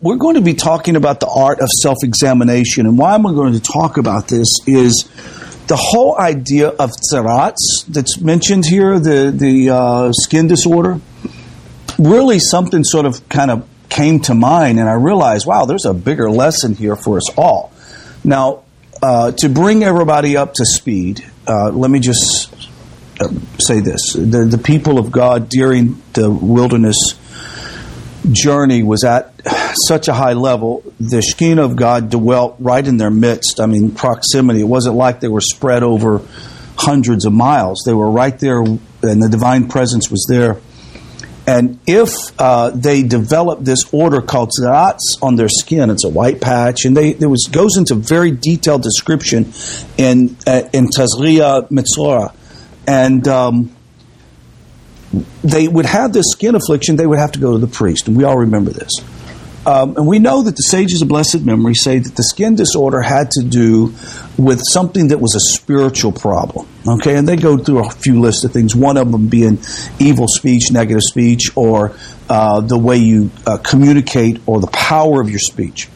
We're going to be talking about the art of self-examination, and why I'm going to talk about this is the whole idea of tzara'ats that's mentioned here, the skin disorder. Really something sort of kind of came to mind, and I realized, wow, there's a bigger lesson here for us all. Now, to bring everybody up to speed, let me just say this. The people of God during the wilderness journey was at such a high level. The Shekinah of God dwelt right in their midst. I mean, proximity. It wasn't like they were spread over hundreds of miles. They were right there, and the divine presence was there. And if they developed this order called tzara'ats on their skin, it's a white patch, and there goes into very detailed description in Tazria Metzora. And they would have this skin affliction, they would have to go to the priest, and we all remember this. And we know that the sages of blessed memory say that the skin disorder had to do with something that was a spiritual problem. Okay, and they go through a few lists of things, one of them being evil speech, negative speech, or the way you communicate, or the power of your speech.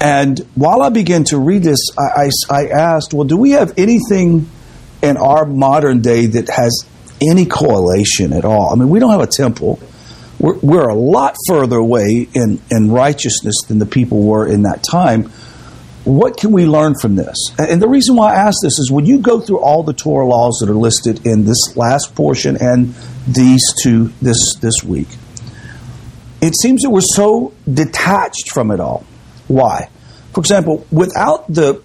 And while I began to read this, I asked, well, do we have anything in our modern day that has any correlation at all? I mean, we don't have a temple. We're a lot further away in righteousness than the people were in that time. What can we learn from this? And the reason why I ask this is when you go through all the Torah laws that are listed in this last portion and these two this week, it seems that we're so detached from it all. Why? For example, without the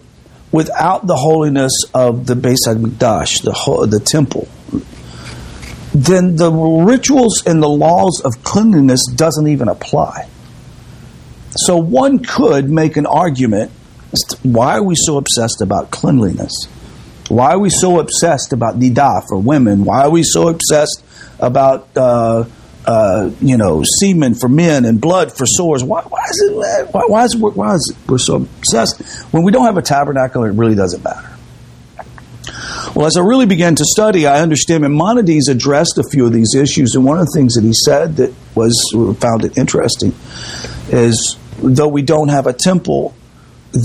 holiness of the Beis Hamikdash, the temple, then the rituals and the laws of cleanliness doesn't even apply. So one could make an argument, why are we so obsessed about cleanliness? Why are we so obsessed about niddah for women? Why are we so obsessed about semen for men and blood for sores? Why is it we're so obsessed? When we don't have a tabernacle, it really doesn't matter. Well, as I really began to study, I understand Maimonides addressed a few of these issues, and one of the things that he said that was found it interesting is, though we don't have a temple,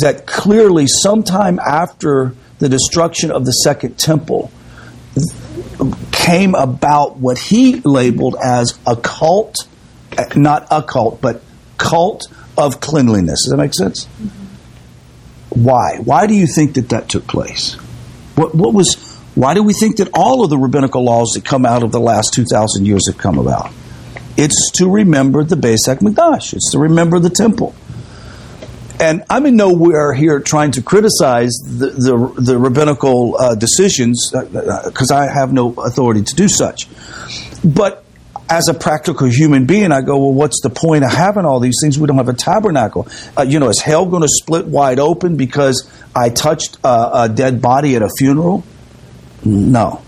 that clearly sometime after the destruction of the Second Temple came about what he labeled as a cult, not a cult, but cult of cleanliness. Does that make sense? Mm-hmm. Why? Why do you think that took place? Why do we think that all of the rabbinical laws that come out of the last 2,000 years have come about? It's to remember the Beis HaMikdash. It's to remember the temple. And I'm in nowhere here trying to criticize the rabbinical decisions, because I have no authority to do such. But as a practical human being, I go, well, what's the point of having all these things? We don't have a tabernacle. Is hell going to split wide open because I touched a dead body at a funeral? No.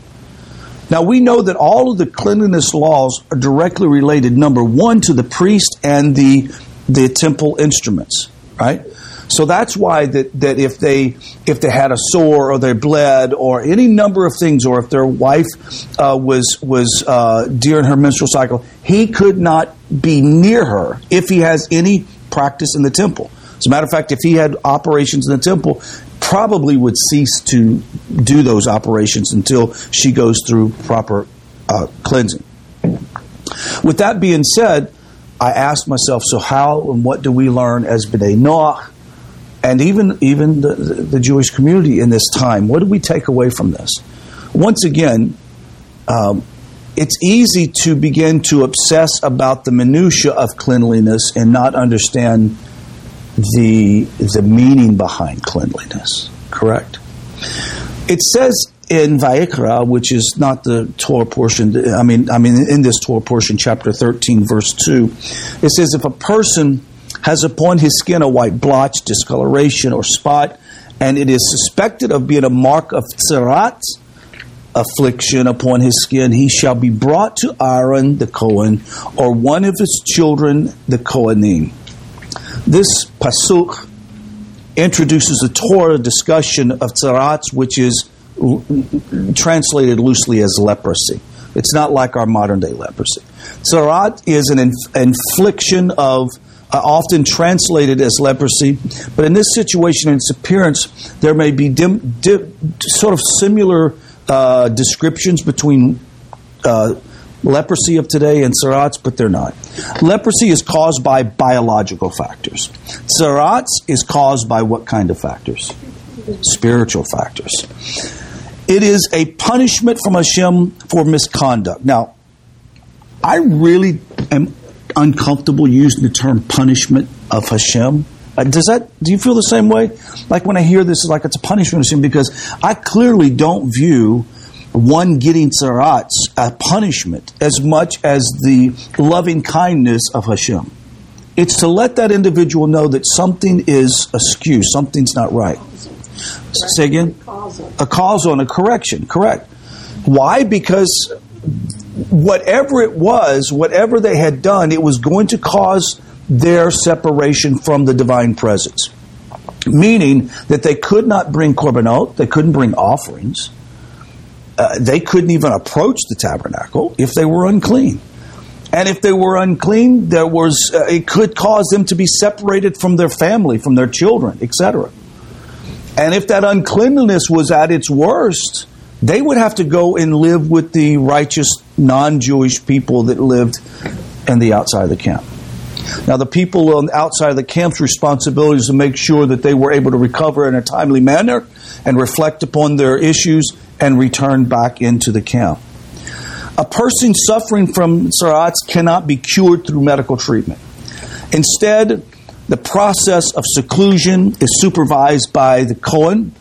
Now, we know that all of the cleanliness laws are directly related, number one, to the priest and the temple instruments, right? So that's why that if they had a sore or they bled or any number of things, or if their wife was during her menstrual cycle, he could not be near her if he has any practice in the temple. As a matter of fact, if he had operations in the temple, probably would cease to do those operations until she goes through proper cleansing. With that being said, I asked myself, so how and what do we learn as B'nai Noach, and even the Jewish community in this time? What do we take away from this? Once again, it's easy to begin to obsess about the minutia of cleanliness and not understand the meaning behind cleanliness. Correct? It says in Vayikra, which is not the Torah portion, I mean in this Torah portion, chapter 13, verse 2, it says, if a person has upon his skin a white blotch, discoloration, or spot, and it is suspected of being a mark of tzara'at, affliction upon his skin, he shall be brought to Aaron the Kohen, or one of his children, the Kohenim. This pasuk introduces a Torah discussion of tzara'at, which is translated loosely as leprosy. It's not like our modern day leprosy. Tzara'at is an infliction of often translated as leprosy, but in this situation, in its appearance, there may be sort of similar descriptions between leprosy of today and serots, but they're not. Leprosy is caused by biological factors. Serots is caused by what kind of factors? Spiritual factors. It is a punishment from Hashem for misconduct. Now, I really am uncomfortable using the term punishment of Hashem. Do you feel the same way? Like when I hear this, like it's a punishment of Hashem, because I clearly don't view one getting tzara'at, a punishment, as much as the loving kindness of Hashem. It's to let that individual know that something is askew, something's not right. Say again? A causal and a correction, correct. Why? Because whatever it was, whatever they had done, it was going to cause their separation from the divine presence. Meaning that they could not bring korbanot, they couldn't bring offerings. They couldn't even approach the tabernacle if they were unclean. And if they were unclean, there was it could cause them to be separated from their family, from their children, etc. And if that uncleanliness was at its worst, they would have to go and live with the righteous non-Jewish people that lived in the outside of the camp. Now, the people on the outside of the camp's responsibility is to make sure that they were able to recover in a timely manner and reflect upon their issues and return back into the camp. A person suffering from tzara'at cannot be cured through medical treatment. Instead, the process of seclusion is supervised by the Kohen,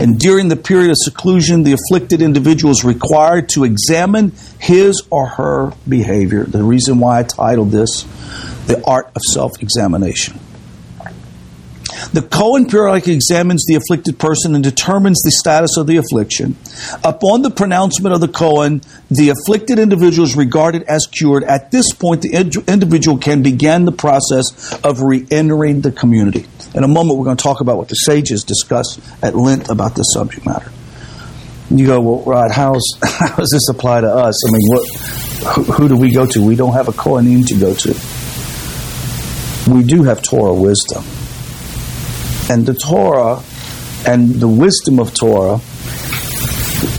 and during the period of seclusion, the afflicted individual is required to examine his or her behavior. The reason why I titled this, The Art of Self-Examination. The Kohen periodically examines the afflicted person and determines the status of the affliction. Upon the pronouncement of the Kohen, the afflicted individual is regarded as cured. At this point, the individual can begin the process of re-entering the community. In a moment, we're going to talk about what the sages discuss at length about this subject matter. You go, well, Rod, how does this apply to us? I mean, who do we go to? We don't have a Kohenim to go to. We do have Torah wisdom. And the Torah and the wisdom of Torah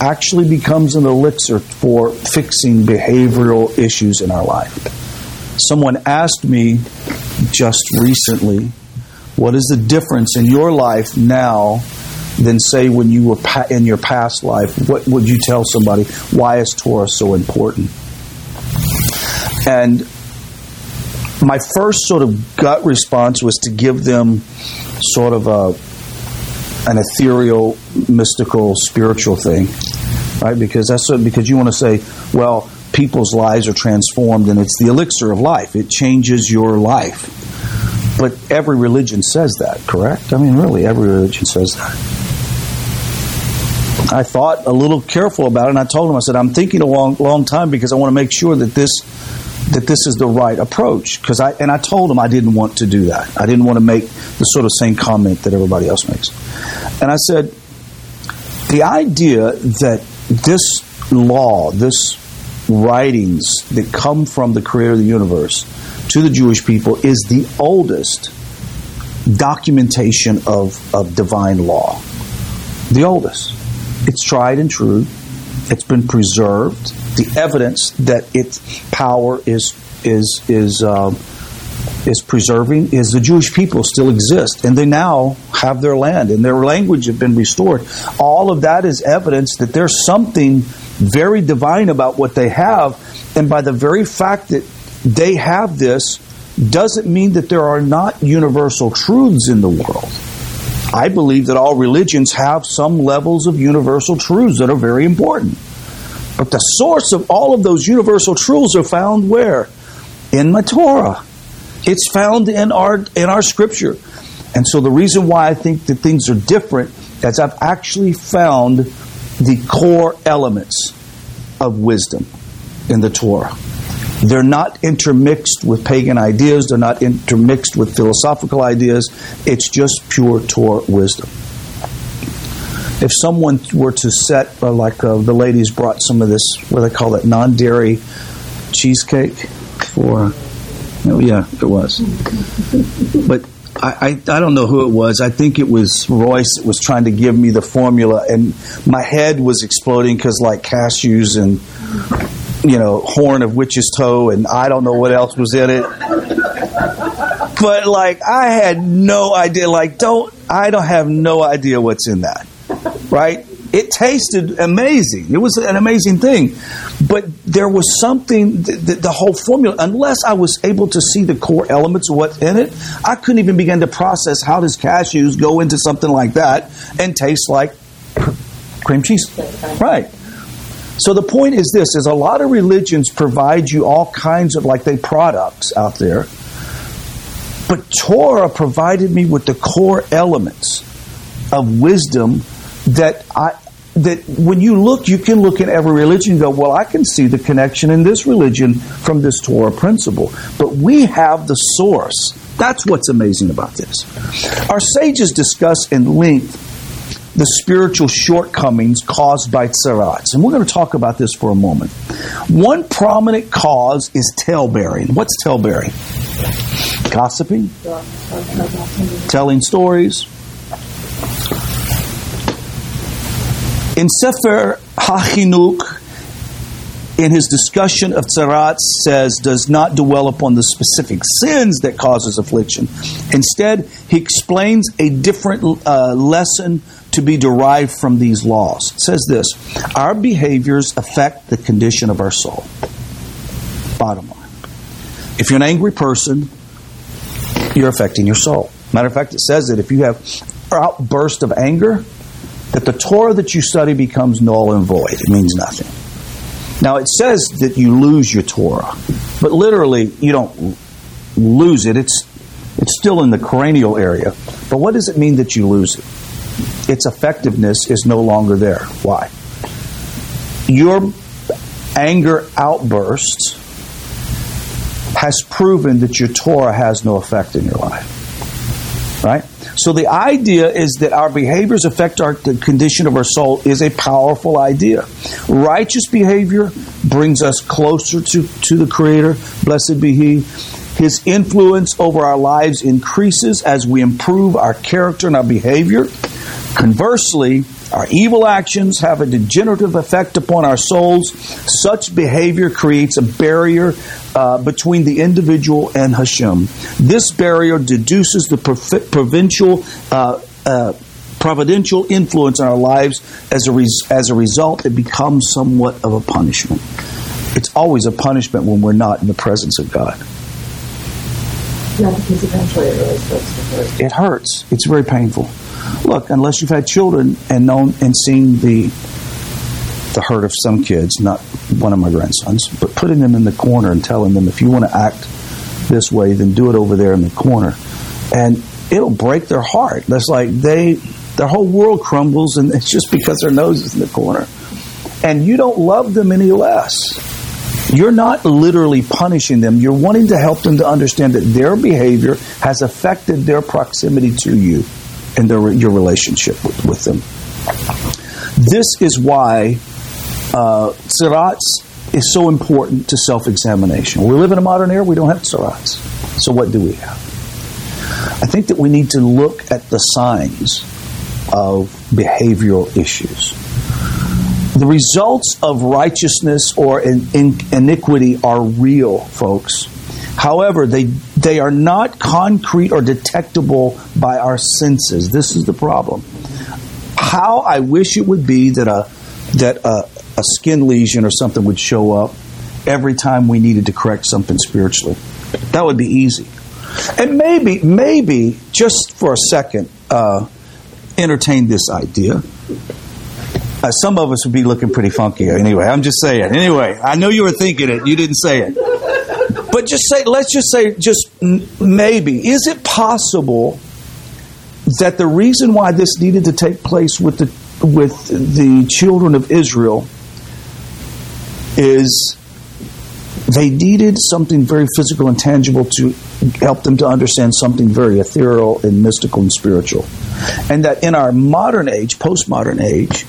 actually becomes an elixir for fixing behavioral issues in our life. Someone asked me just recently, what is the difference in your life now than, say, when you were in your past life? What would you tell somebody? Why is Torah so important? And my first sort of gut response was to give them sort of an ethereal, mystical, spiritual thing, right? Because you want to say, well, people's lives are transformed and it's the elixir of life. It changes your life. But every religion says that, correct? I mean, really, every religion says that. I thought a little careful about it, and I told him, I said, I'm thinking a long time because I want to make sure that this is the right approach. And I told him I didn't want to do that. I didn't want to make the sort of same comment that everybody else makes. And I said, the idea that this law, this writings that come from the Creator of the universe to the Jewish people is the oldest documentation of divine law. The oldest. It's tried and true. It's been preserved. The evidence that its power is preserving is the Jewish people still exist, and they now have their land and their language have been restored. All of that is evidence that there's something very divine about what they have, and by the very fact that they have this doesn't mean that there are not universal truths in the world. I believe that all religions have some levels of universal truths that are very important. But the source of all of those universal truths are found where? In the Torah. It's found in our scripture. And so the reason why I think that things are different is I've actually found the core elements of wisdom in the Torah. They're not intermixed with pagan ideas. They're not intermixed with philosophical ideas. It's just pure Torah wisdom. If someone were to set, the ladies brought some of this, what do they call it, non-dairy cheesecake? Or Oh, yeah, it was. But I don't know who it was. I think it was Royce that was trying to give me the formula, and my head was exploding because, like, cashews and, you know, horn of witch's toe, and I don't know what else was in it. But, like, I had no idea. Like, I have no idea what's in that, right? It tasted amazing. It was an amazing thing. But there was something, the whole formula, unless I was able to see the core elements of what's in it, I couldn't even begin to process how does cashews go into something like that and taste like cream cheese. Right. So the point is this, is a lot of religions provide you all kinds of, like, they products out there. But Torah provided me with the core elements of wisdom that when you look, you can look at every religion and go, well, I can see the connection in this religion from this Torah principle. But we have the source. That's what's amazing about this. Our sages discuss in length the spiritual shortcomings caused by tzara'ats. And we're going to talk about this for a moment. One prominent cause is tale-bearing. What's tale-bearing? Gossiping? Telling stories? In Sefer HaChinuk, in his discussion of tzara'at, says, does not dwell upon the specific sins that causes affliction. Instead, he explains a different lesson to be derived from these laws. It says this, our behaviors affect the condition of our soul. Bottom line. If you're an angry person, you're affecting your soul. Matter of fact, it says that if you have an outburst of anger, that the Torah that you study becomes null and void. It means nothing. Now, it says that you lose your Torah, but literally, you don't lose it. It's still in the cranial area. But what does it mean that you lose it? Its effectiveness is no longer there. Why? Your anger outburst has proven that your Torah has no effect in your life. Right? So the idea is that our behaviors affect the condition of our soul is a powerful idea. Righteous behavior brings us closer to the Creator. Blessed be He. His influence over our lives increases as we improve our character and our behavior. Conversely, our evil actions have a degenerative effect upon our souls. Such behavior creates a barrier between the individual and Hashem. This barrier deduces the providential influence in our lives. As a result, it becomes somewhat of a punishment. It's always a punishment when we're not in the presence of God. Yeah, because eventually it really starts to hurt. It hurts. It's very painful. Look, unless you've had children and known and seen the hurt of some kids, not one of my grandsons, but putting them in the corner and telling them, if you want to act this way, then do it over there in the corner. And it'll break their heart. That's like their whole world crumbles, and it's just because their nose is in the corner. And you don't love them any less. You're not literally punishing them. You're wanting to help them to understand that their behavior has affected their proximity to you and your relationship with them. This is why tzara'ats is so important to self-examination. We live in a modern era, we don't have tzara'ats. So what do we have? I think that we need to look at the signs of behavioral issues. The results of righteousness or iniquity are real, folks. However, they are not concrete or detectable by our senses. This is the problem. How I wish it would be that a skin lesion or something would show up every time we needed to correct something spiritually. That would be easy. And maybe just for a second, entertain this idea. Some of us would be looking pretty funky. Anyway, I'm just saying. Anyway, I know you were thinking it. You didn't say it. But maybe, is it possible that the reason why this needed to take place with the children of Israel is they needed something very physical and tangible to help them to understand something very ethereal and mystical and spiritual. And that in our modern age, postmodern age,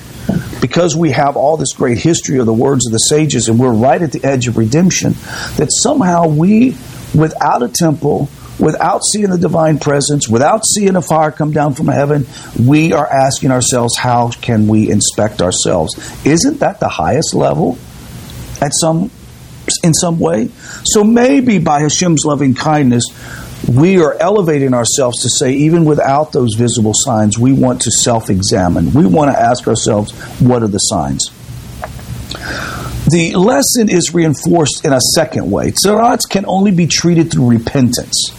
because we have all this great history of the words of the sages and we're right at the edge of redemption, that somehow we without a temple, without seeing the divine presence, without seeing a fire come down from heaven, we are asking ourselves, how can we inspect ourselves? Isn't that the highest level in some way? So maybe by Hashem's loving kindness, we are elevating ourselves to say, even without those visible signs, we want to self-examine. We want to ask ourselves, what are the signs? The lesson is reinforced in a second way. Tzara'at can only be treated through repentance.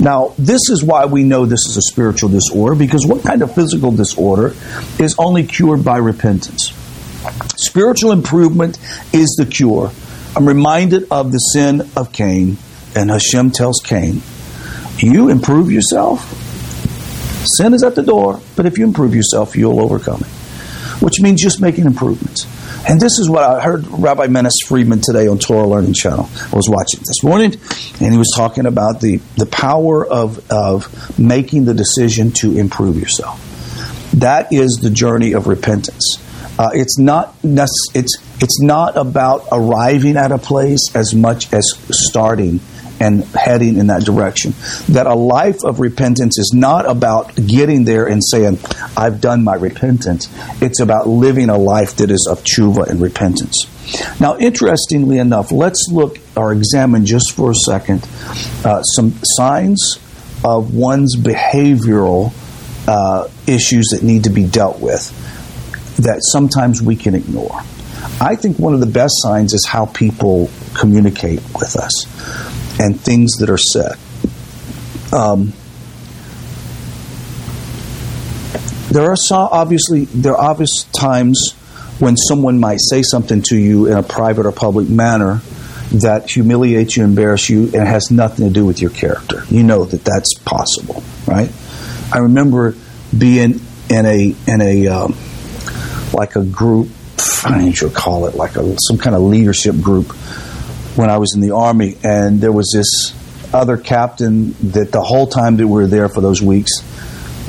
Now, this is why we know this is a spiritual disorder, because what kind of physical disorder is only cured by repentance? Spiritual improvement is the cure. I'm reminded of the sin of Cain, and Hashem tells Cain, you improve yourself, sin is at the door, but if you improve yourself, you'll overcome it. Which means just making improvements. And this is what I heard Rabbi Manis Friedman today on Torah Learning Channel. I was watching this morning, and he was talking about the power of making the decision to improve yourself. That is the journey of repentance. It's not about arriving at a place as much as starting and heading in that direction. That a life of repentance is not about getting there and saying, I've done my repentance. It's about living a life that is of tshuva and repentance. Now, interestingly enough, let's look or examine just for a second some signs of one's behavioral issues that need to be dealt with that sometimes we can ignore. I think one of the best signs is how people communicate with us and things that are said. There are obvious times when someone might say something to you in a private or public manner that humiliates you, embarrasses you, and has nothing to do with your character. You know that that's possible, right? I remember being in a group. I think you'll call it some kind of leadership group when I was in the Army, and there was this other captain that the whole time that we were there for those weeks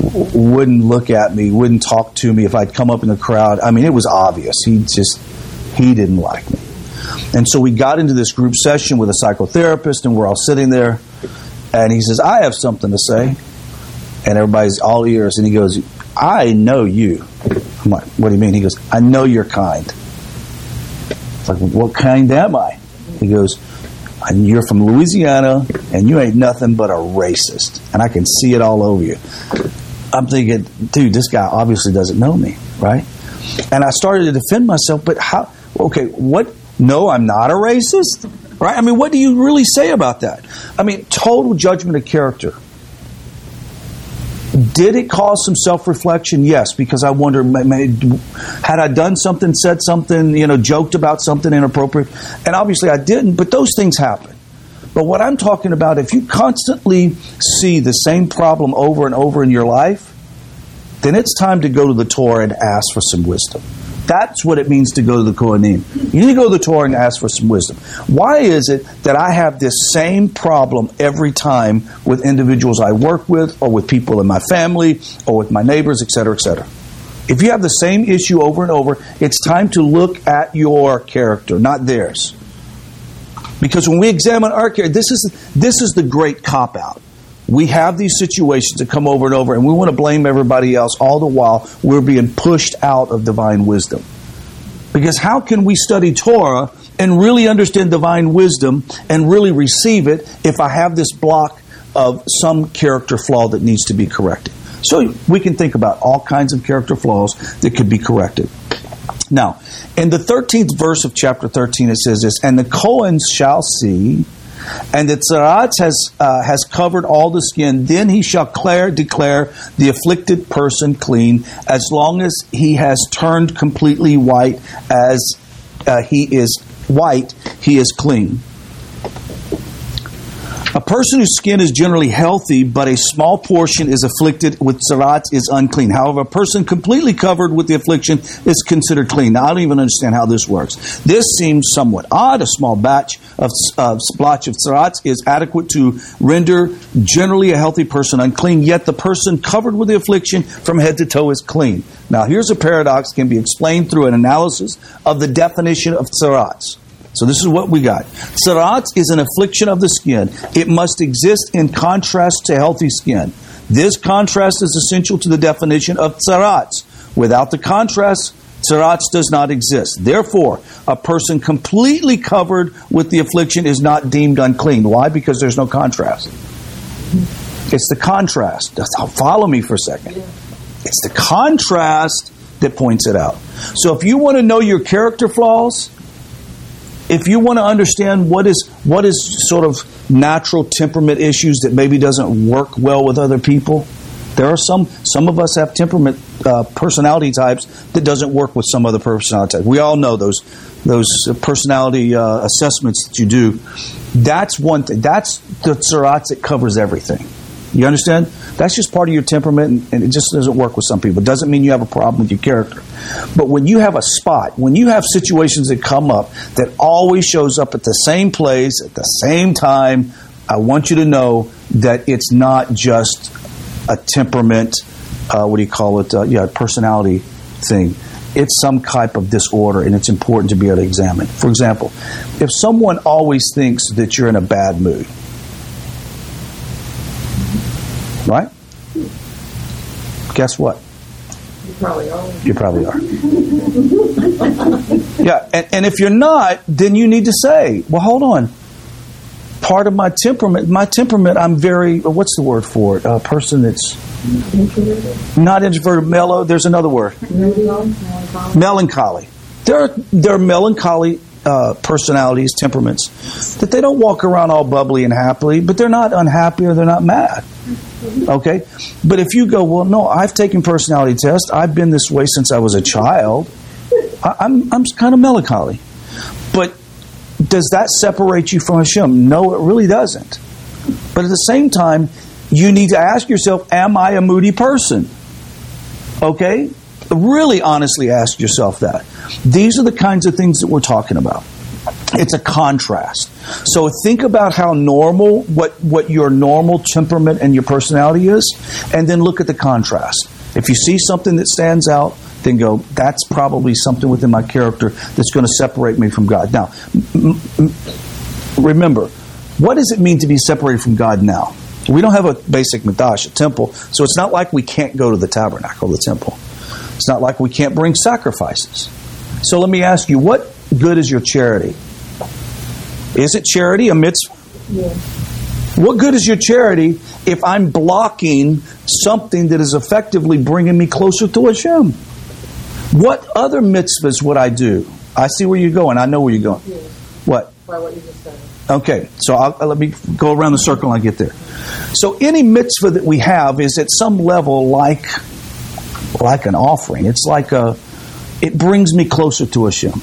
wouldn't look at me, wouldn't talk to me. If I'd come up in the crowd, I mean, it was obvious. He didn't like me. And so we got into this group session with a psychotherapist, and we're all sitting there, and he says, I have something to say. And everybody's all ears, and he goes, I know you. I'm like, what do you mean? He goes, I know you're kind. It's like, what kind am I? He goes, you're from Louisiana, and you ain't nothing but a racist. And I can see it all over you. I'm thinking, dude, this guy obviously doesn't know me, right? And I started to defend myself, but how? Okay, what? No, I'm not a racist, right? I mean, what do you really say about that? I mean, total judgment of character. Did it cause some self-reflection? Yes, because I wonder, had I done something, said something, joked about something inappropriate? And obviously I didn't, but those things happen. But what I'm talking about, if you constantly see the same problem over and over in your life, then it's time to go to the Torah and ask for some wisdom. That's what it means to go to the Kohenim. You need to go to the Torah and ask for some wisdom. Why is it that I have this same problem every time with individuals I work with, or with people in my family, or with my neighbors, etc., etc.? If you have the same issue over and over, it's time to look at your character, not theirs. Because when we examine our character, this is the great cop-out. We have these situations that come over and over, and we want to blame everybody else, all the while we're being pushed out of divine wisdom. Because how can we study Torah and really understand divine wisdom and really receive it if I have this block of some character flaw that needs to be corrected? So we can think about all kinds of character flaws that could be corrected. Now, in the 13th verse of chapter 13, it says this, and the Kohens shall see, and the tzara'at has covered all the skin, then he shall declare the afflicted person clean, as long as he has turned completely white, as he is white, he is clean. A person whose skin is generally healthy, but a small portion is afflicted with tzara'at is unclean. However, a person completely covered with the affliction is considered clean. Now, I don't even understand how this works. This seems somewhat odd. A small blotch of tzara'at is adequate to render generally a healthy person unclean, yet the person covered with the affliction from head to toe is clean. Now, here's a paradox that can be explained through an analysis of the definition of tzara'at. So this is what we got. Tzara'at is an affliction of the skin. It must exist in contrast to healthy skin. This contrast is essential to the definition of tzara'at. Without the contrast, tzara'at does not exist. Therefore, a person completely covered with the affliction is not deemed unclean. Why? Because there's no contrast. It's the contrast. Follow me for a second. It's the contrast that points it out. So if you want to know your character flaws, if you want to understand what is sort of natural temperament issues that maybe doesn't work well with other people, there are some of us have temperament personality types that doesn't work with some other personality type. We all know those personality assessments that you do. That's one thing. That's the tzara'at that covers everything. You understand? That's just part of your temperament, and it just doesn't work with some people. It doesn't mean you have a problem with your character. But when you have a spot, when you have situations that come up that always shows up at the same place, at the same time, I want you to know that it's not just a temperament, personality thing. It's some type of disorder, and it's important to be able to examine. For example, if someone always thinks that you're in a bad mood, right? Guess what? You probably are. Yeah, and if you're not, then you need to say, well, hold on. Part of my temperament, I'm very, what's the word for it? A person that's not introverted, mellow, there's another word. Melancholy. There are melancholy personalities, temperaments, that they don't walk around all bubbly and happily, but they're not unhappy or they're not mad. Okay? But if you go, well, no, I've taken personality tests. I've been this way since I was a child. I'm kind of melancholy. But does that separate you from Hashem? No, it really doesn't. But at the same time, you need to ask yourself, am I a moody person? Okay? Really honestly ask yourself that. These are the kinds of things that we're talking about. It's a contrast. So think about how normal, what your normal temperament and your personality is, and then look at the contrast. If you see something that stands out, then go, that's probably something within my character that's going to separate me from God. Now, remember, what does it mean to be separated from God now? We don't have a basic mikdash, a temple, so it's not like we can't go to the tabernacle, the temple. It's not like we can't bring sacrifices. So let me ask you, what good is your charity? Is it charity a mitzvah? Yeah. What good is your charity if I'm blocking something that is effectively bringing me closer to Hashem? What other mitzvahs would I do? I see where you're going. I know where you're going. Yeah. What? By what you just said. Okay, so let me go around the circle and I get there. So any mitzvah that we have is at some level like an offering. It's like it brings me closer to Hashem.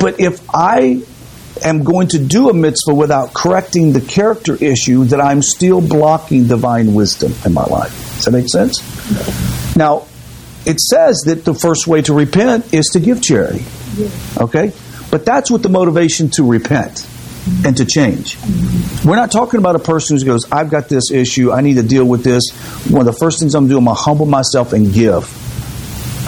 But if I am going to do a mitzvah without correcting the character issue, that I'm still blocking divine wisdom in my life. Does that make sense? Now, it says that the first way to repent is to give charity. Okay? But that's with the motivation to repent and to change. We're not talking about a person who goes, I've got this issue, I need to deal with this. One of the first things I'm doing, I'm going to humble myself and give.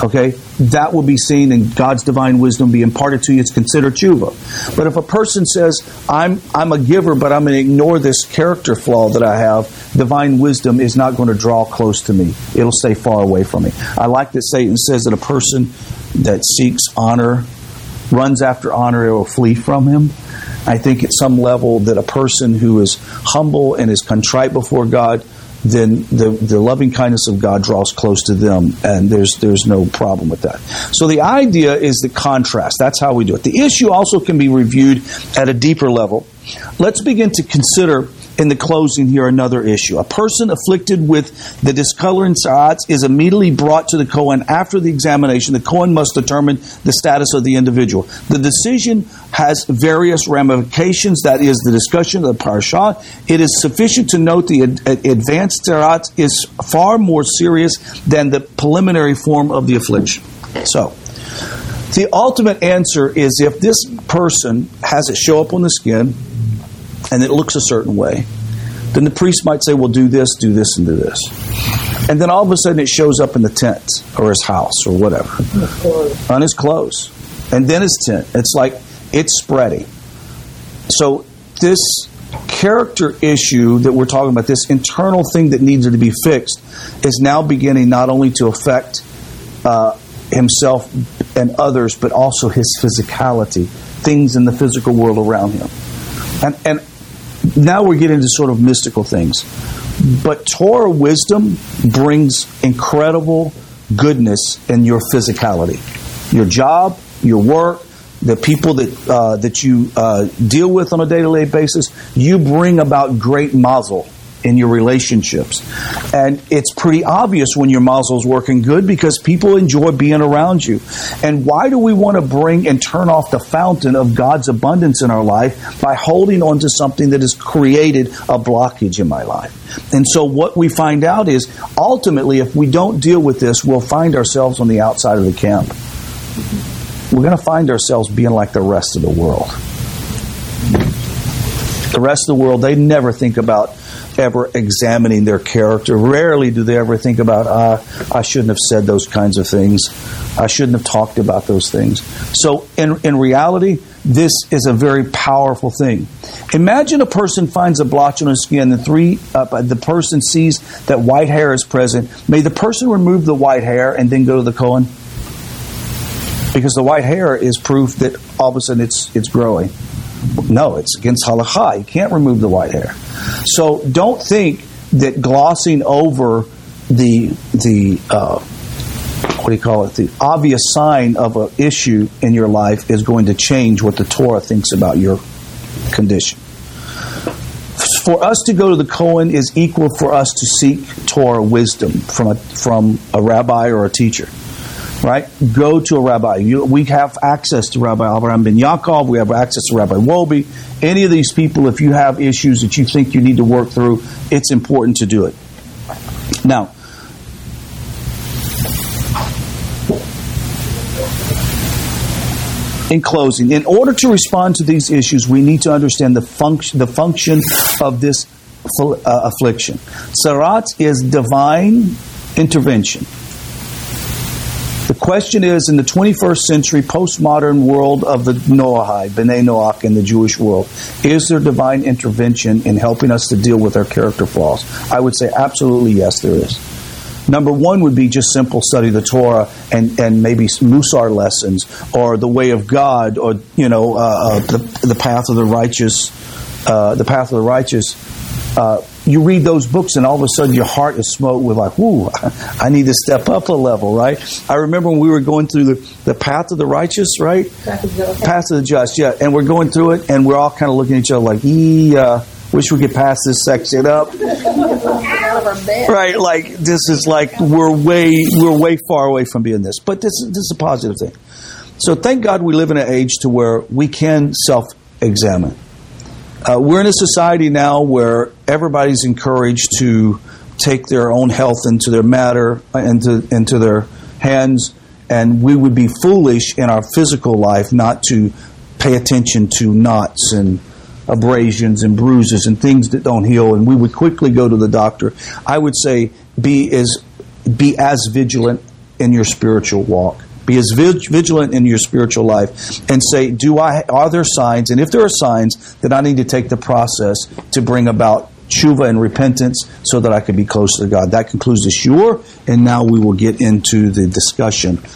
Okay? That will be seen in God's divine wisdom be imparted to you. It's considered tshuva. But if a person says, I'm a giver, but I'm going to ignore this character flaw that I have, divine wisdom is not going to draw close to me. It'll stay far away from me. I like that Satan says that a person that seeks honor, runs after honor, it will flee from him. I think at some level that a person who is humble and is contrite before God, then the loving kindness of God draws close to them, and there's no problem with that. So the idea is the contrast. That's how we do it. The issue also can be reviewed at a deeper level. Let's begin to consider in the closing here another issue. A person afflicted with the discoloring tzara'at is immediately brought to the Kohen after the examination. The Kohen must determine the status of the individual. The decision has various ramifications. That is the discussion of the parashah. It is sufficient to note the advanced tzara'at is far more serious than the preliminary form of the affliction. So, the ultimate answer is if this person has it show up on the skin, and it looks a certain way, then the priest might say, well, do this, and do this. And then all of a sudden it shows up in the tent, or his house, or whatever. On his clothes. And then his tent. It's like, It's spreading. So this character issue that we're talking about, this internal thing that needs to be fixed, is now beginning not only to affect himself and others, but also his physicality, things in the physical world around him. And now we're getting into sort of mystical things. But Torah wisdom brings incredible goodness in your physicality. Your job, your work, the people that that you deal with on a day-to-day basis, you bring about great mazel in your relationships. And it's pretty obvious when your mazel's working good because people enjoy being around you. And why do we want to bring and turn off the fountain of God's abundance in our life by holding on to something that has created a blockage in my life? And so what we find out is, ultimately, if we don't deal with this, we'll find ourselves on the outside of the camp. We're going to find ourselves being like the rest of the world. The rest of the world, they never think about ever examining their character. Rarely do they ever think about, I shouldn't have said those kinds of things. I shouldn't have talked about those things. So in reality, this is a very powerful thing. Imagine a person finds a blotch on his skin, and the person sees that white hair is present. May the person remove the white hair and then go to the Kohen? Because the white hair is proof that all of a sudden it's growing. No, it's against halacha. You can't remove the white hair. So don't think that glossing over the obvious sign of an issue in your life is going to change what the Torah thinks about your condition. For us to go to the Kohen is equal for us to seek Torah wisdom from a rabbi or a teacher. Right? Go to a rabbi. We have access to Rabbi Abraham Ben Yaakov. We have access to Rabbi Wolbe. Any of these people, if you have issues that you think you need to work through, it's important to do it. Now, in closing, in order to respond to these issues, we need to understand the function of this affliction. Serots is divine intervention. The question is, in the 21st century postmodern world of the Noahide, B'nai Noach, and the Jewish world, is there divine intervention in helping us to deal with our character flaws? I would say absolutely yes, there is. Number one would be just simple study of the Torah and maybe some Musar lessons or the way of God or the path of the righteous. You read those books and all of a sudden your heart is smote with like, whoo, I need to step up a level, right? I remember when we were going through the path of the righteous, right? Path of the just, yeah. And we're going through it and we're all kind of looking at each other like, wish we could pass this section up. Right, like this is like we're way far away from being this. But this is a positive thing. So thank God we live in an age to where we can self-examine. We're in a society now where everybody's encouraged to take their own health into their matter, into their hands, and we would be foolish in our physical life not to pay attention to knots and abrasions and bruises and things that don't heal, and we would quickly go to the doctor. I would say be as vigilant in your spiritual walk. Be as vigilant in your spiritual life and say, are there signs? And if there are signs, then I need to take the process to bring about tshuva and repentance so that I can be closer to God. That concludes the shiur, and now we will get into the discussion